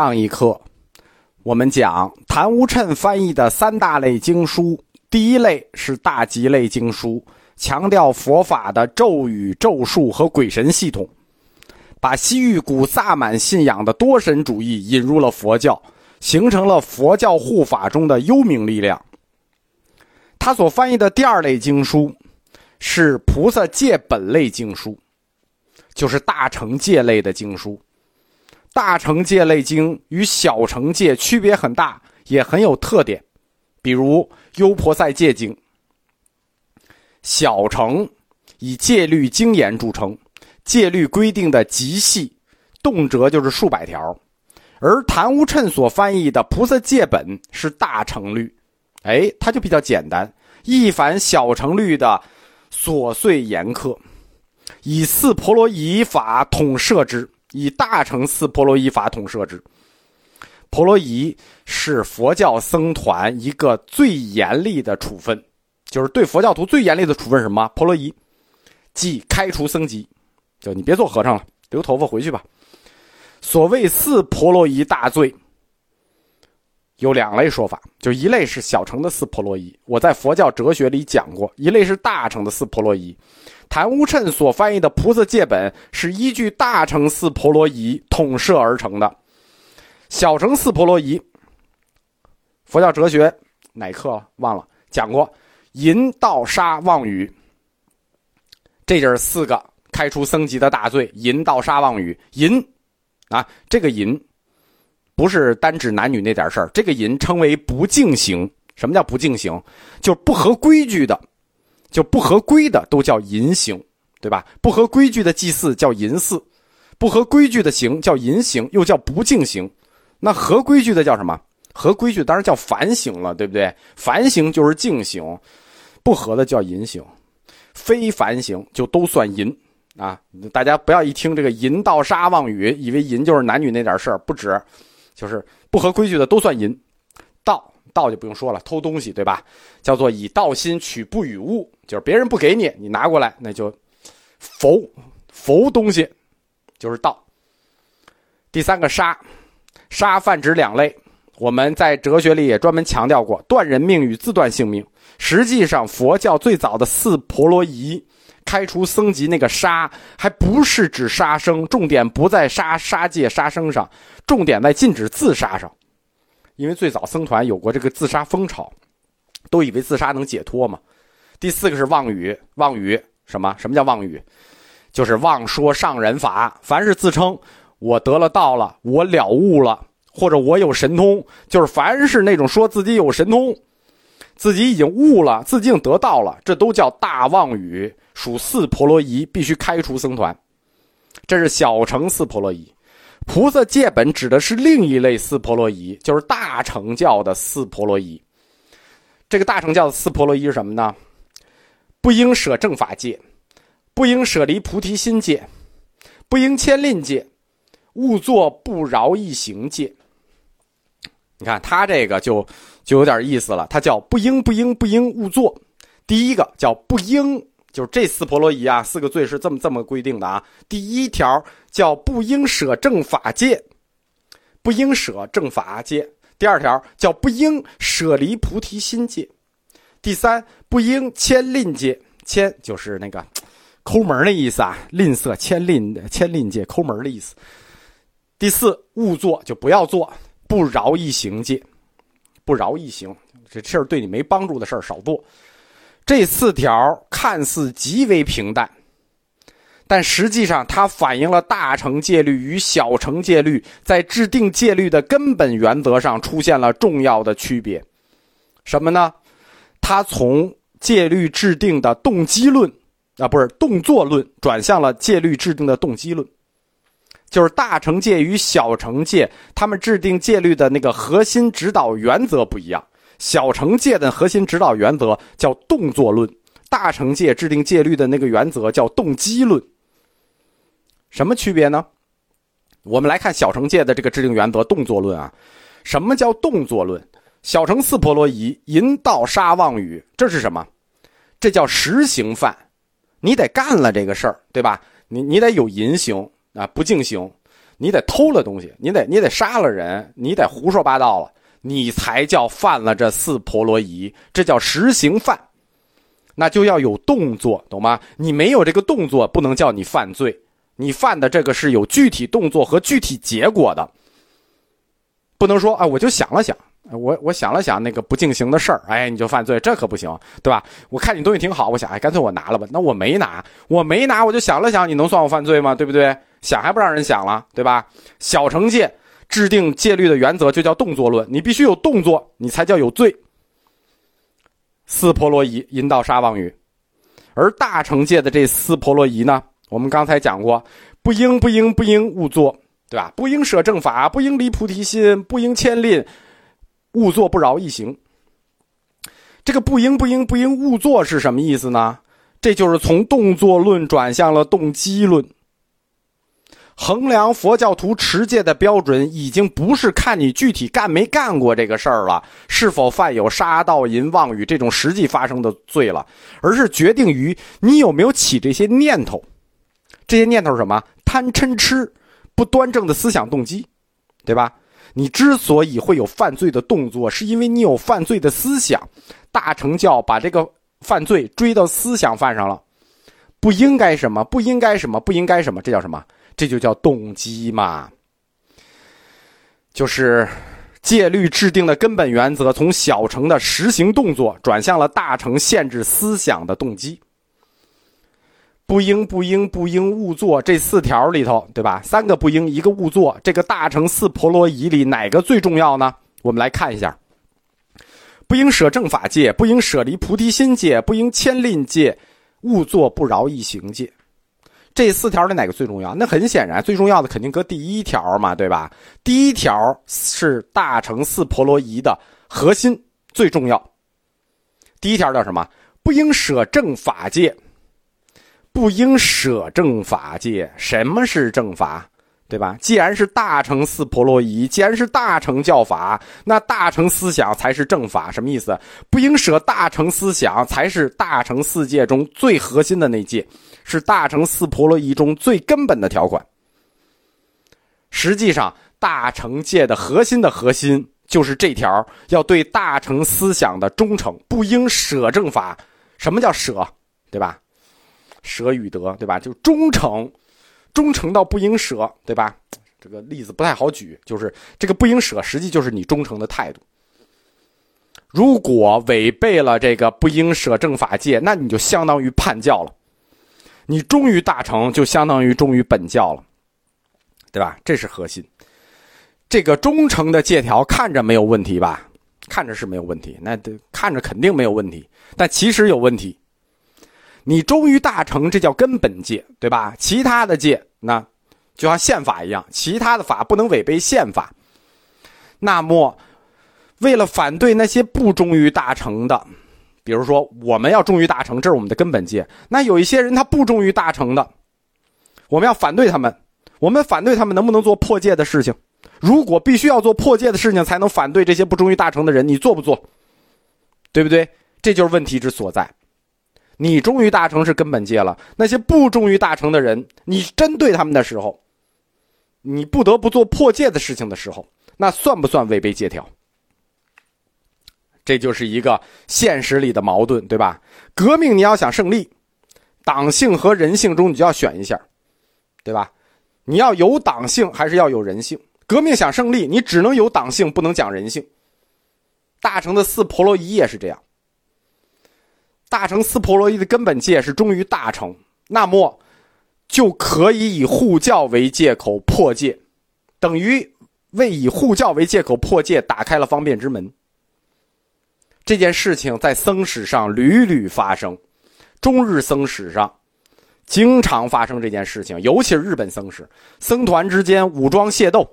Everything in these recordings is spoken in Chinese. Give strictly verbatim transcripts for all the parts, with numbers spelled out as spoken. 上一课我们讲谭无谶翻译的三大类经书，第一类是大集类经书，强调佛法的咒语、咒术和鬼神系统，把西域古萨满信仰的多神主义引入了佛教，形成了佛教护法中的幽冥力量。他所翻译的第二类经书是菩萨戒本类经书，就是大乘戒类的经书。大乘戒类经与小乘戒区别很大，也很有特点，比如优婆塞戒经。小乘以戒律精严著称，戒律规定的极细，动辄就是数百条。而谭无谶所翻译的菩萨戒本是大乘律，哎，它就比较简单，一反小乘律的琐碎严苛，以四婆罗夷法统摄之，以大乘四婆罗夷法统摄之。婆罗夷是佛教僧团一个最严厉的处分，就是对佛教徒最严厉的处分是什么？婆罗夷，即开除僧籍，就你别做和尚了，留头发回去吧。所谓四婆罗夷大罪有两类说法，就一类是小乘的四婆罗夷，我在佛教哲学里讲过，一类是大乘的四婆罗夷。谭无谶所翻译的菩萨戒本是依据大乘四婆罗夷统摄而成的，小乘四婆罗夷佛教哲学哪课忘了讲过，淫盗杀妄语，这就是四个开除僧籍的大罪。淫盗杀妄语，淫啊，这个淫不是单指男女那点事儿，这个淫称为不净行。什么叫不净行？就不合规矩的，就不合规的都叫淫行，对吧？不合规矩的祭祀叫淫祀，不合规矩的行叫淫行，又叫不净行。那合规矩的叫什么？合规矩当然叫凡行了，对不对？凡行就是净行，不合的叫淫行，非凡行就都算淫啊！大家不要一听这个淫盗杀妄语，以为淫就是男女那点事儿，不止。就是不合规矩的都算淫。盗盗就不用说了，偷东西，对吧？叫做以盗心取不与物，就是别人不给你，你拿过来，那就佛佛东西，就是盗。第三个杀，杀泛指两类，我们在哲学里也专门强调过，断人命与自断性命。实际上佛教最早的四婆罗夷开除僧籍那个杀，还不是指杀生，重点不在杀杀戒杀生上，重点在禁止自杀上。因为最早僧团有过这个自杀风潮，都以为自杀能解脱嘛。第四个是妄语，妄语什么？什么叫妄语？就是妄说上人法，凡是自称我得了道了，我了悟了，或者我有神通，就是凡是那种说自己有神通，自己已经悟了，自己已经得到了，这都叫大妄语，属四婆罗夷，必须开除僧团。这是小乘四婆罗夷。菩萨戒本指的是另一类四婆罗夷，就是大乘教的四婆罗夷。这个大乘教的四婆罗夷是什么呢？不应舍正法戒，不应舍离菩提心戒，不应迁吝戒，勿作不饶一行戒。你看他这个就就有点意思了，他叫不应不应不应勿作。第一个叫不应，就是这四婆罗夷啊，四个罪是这么这么规定的啊。第一条叫不应舍正法戒，不应舍正法戒。第二条叫不应舍离菩提心戒。第三，不应迁吝戒，迁就是那个抠门的意思啊，吝啬，迁吝迁吝戒，抠门的意思。第四，勿作，就不要做。不饶一行戒，不饶一行，这事儿对你没帮助的事儿少做。这四条看似极为平淡，但实际上它反映了大乘戒律与小乘戒律在制定戒律的根本原则上出现了重要的区别。什么呢？它从戒律制定的动机论啊，不是动作论，转向了戒律制定的动机论。就是大乘戒与小乘戒他们制定戒律的那个核心指导原则不一样，小乘戒的核心指导原则叫动作论，大乘戒制定戒律的那个原则叫动机论。什么区别呢？我们来看小乘戒的这个制定原则动作论啊。什么叫动作论？小乘四婆罗夷淫盗杀妄语，这是什么？这叫实行犯，你得干了这个事儿，对吧？你你得有淫行啊，不净行。你得偷了东西，你得你得杀了人，你得胡说八道了，你才叫犯了这四婆罗夷，这叫实行犯。那就要有动作，懂吗？你没有这个动作不能叫你犯罪，你犯的这个是有具体动作和具体结果的，不能说啊，我就想了想，我我想了想那个不进行的事儿，哎，你就犯罪，这可不行，对吧？我看你东西挺好，我想，哎，干脆我拿了吧。那我没拿，我没拿，我就想了想，你能算我犯罪吗？对不对？想还不让人想了，对吧？小乘戒制定戒律的原则就叫动作论，你必须有动作，你才叫有罪。四婆罗夷引导杀妄语，而大乘戒的这四婆罗夷呢，我们刚才讲过，不应不应不应勿作，对吧？不应舍正法，不应离菩提心，不应牵吝。勿作不饶一行，这个不应不应不应勿作是什么意思呢？这就是从动作论转向了动机论。衡量佛教徒持戒的标准已经不是看你具体干没干过这个事儿了，是否犯有杀盗淫妄语这种实际发生的罪了，而是决定于你有没有起这些念头。这些念头是什么？贪嗔痴，不端正的思想动机，对吧？你之所以会有犯罪的动作，是因为你有犯罪的思想。大乘教把这个犯罪追到思想犯上了，不应该什么，不应该什么，不应该什么，这叫什么？这就叫动机嘛。就是戒律制定的根本原则，从小乘的实行动作转向了大乘限制思想的动机。不应不应不应勿作这四条里头，对吧？三个不应，一个勿作，这个大乘四婆罗夷里哪个最重要呢？我们来看一下。不应舍正法戒，不应舍离菩提心戒，不应牵吝戒，勿作不饶一行戒。这四条里哪个最重要？那很显然最重要的肯定搁第一条嘛，对吧？第一条是大乘四婆罗夷的核心，最重要。第一条叫什么？不应舍正法戒，不应舍正法戒。什么是正法，对吧？既然是大乘四婆罗夷，既然是大乘教法，那大乘思想才是正法。什么意思？不应舍大乘思想才是大乘四戒中最核心的那戒，是大乘四婆罗夷中最根本的条款。实际上大乘戒的核心的核心就是这条，要对大乘思想的忠诚。不应舍正法，什么叫舍，对吧？舍与得，对吧？就忠诚，忠诚到不应舍，对吧？这个例子不太好举，就是这个不应舍实际就是你忠诚的态度。如果违背了这个不应舍正法戒，那你就相当于叛教了，你忠于大乘就相当于忠于本教了，对吧？这是核心。这个忠诚的戒条看着没有问题吧？看着是没有问题，那看着肯定没有问题，但其实有问题。你忠于大乘，这叫根本戒，对吧？其他的戒，那就像宪法一样，其他的法不能违背宪法。那么，为了反对那些不忠于大乘的，比如说我们要忠于大乘，这是我们的根本戒。那有一些人他不忠于大乘的，我们要反对他们。我们反对他们能不能做破戒的事情？如果必须要做破戒的事情才能反对这些不忠于大乘的人，你做不做？对不对？这就是问题之所在。你忠于大乘是根本戒了，那些不忠于大乘的人，你针对他们的时候，你不得不做破戒的事情的时候，那算不算违背戒条？这就是一个现实里的矛盾，对吧？革命你要想胜利，党性和人性中你就要选一下，对吧？你要有党性还是要有人性？革命想胜利，你只能有党性，不能讲人性。大乘的四婆罗夷也是这样。大乘四婆罗夷的根本戒是忠于大乘，那么就可以以护教为借口破戒，等于为以护教为借口破戒打开了方便之门。这件事情在僧史上屡屡发生，中日僧史上经常发生这件事情，尤其是日本僧史，僧团之间武装械斗，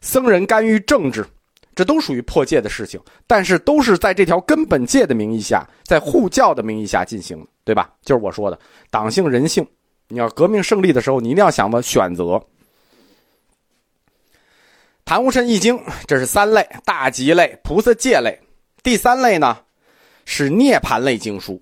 僧人干预政治，这都属于破戒的事情，但是都是在这条根本戒的名义下，在护教的名义下进行的，对吧？就是我说的党性人性，你要革命胜利的时候，你一定要想到选择。檀无甚义经，这是三类：大集类、菩萨戒类。第三类呢是涅盘类经书，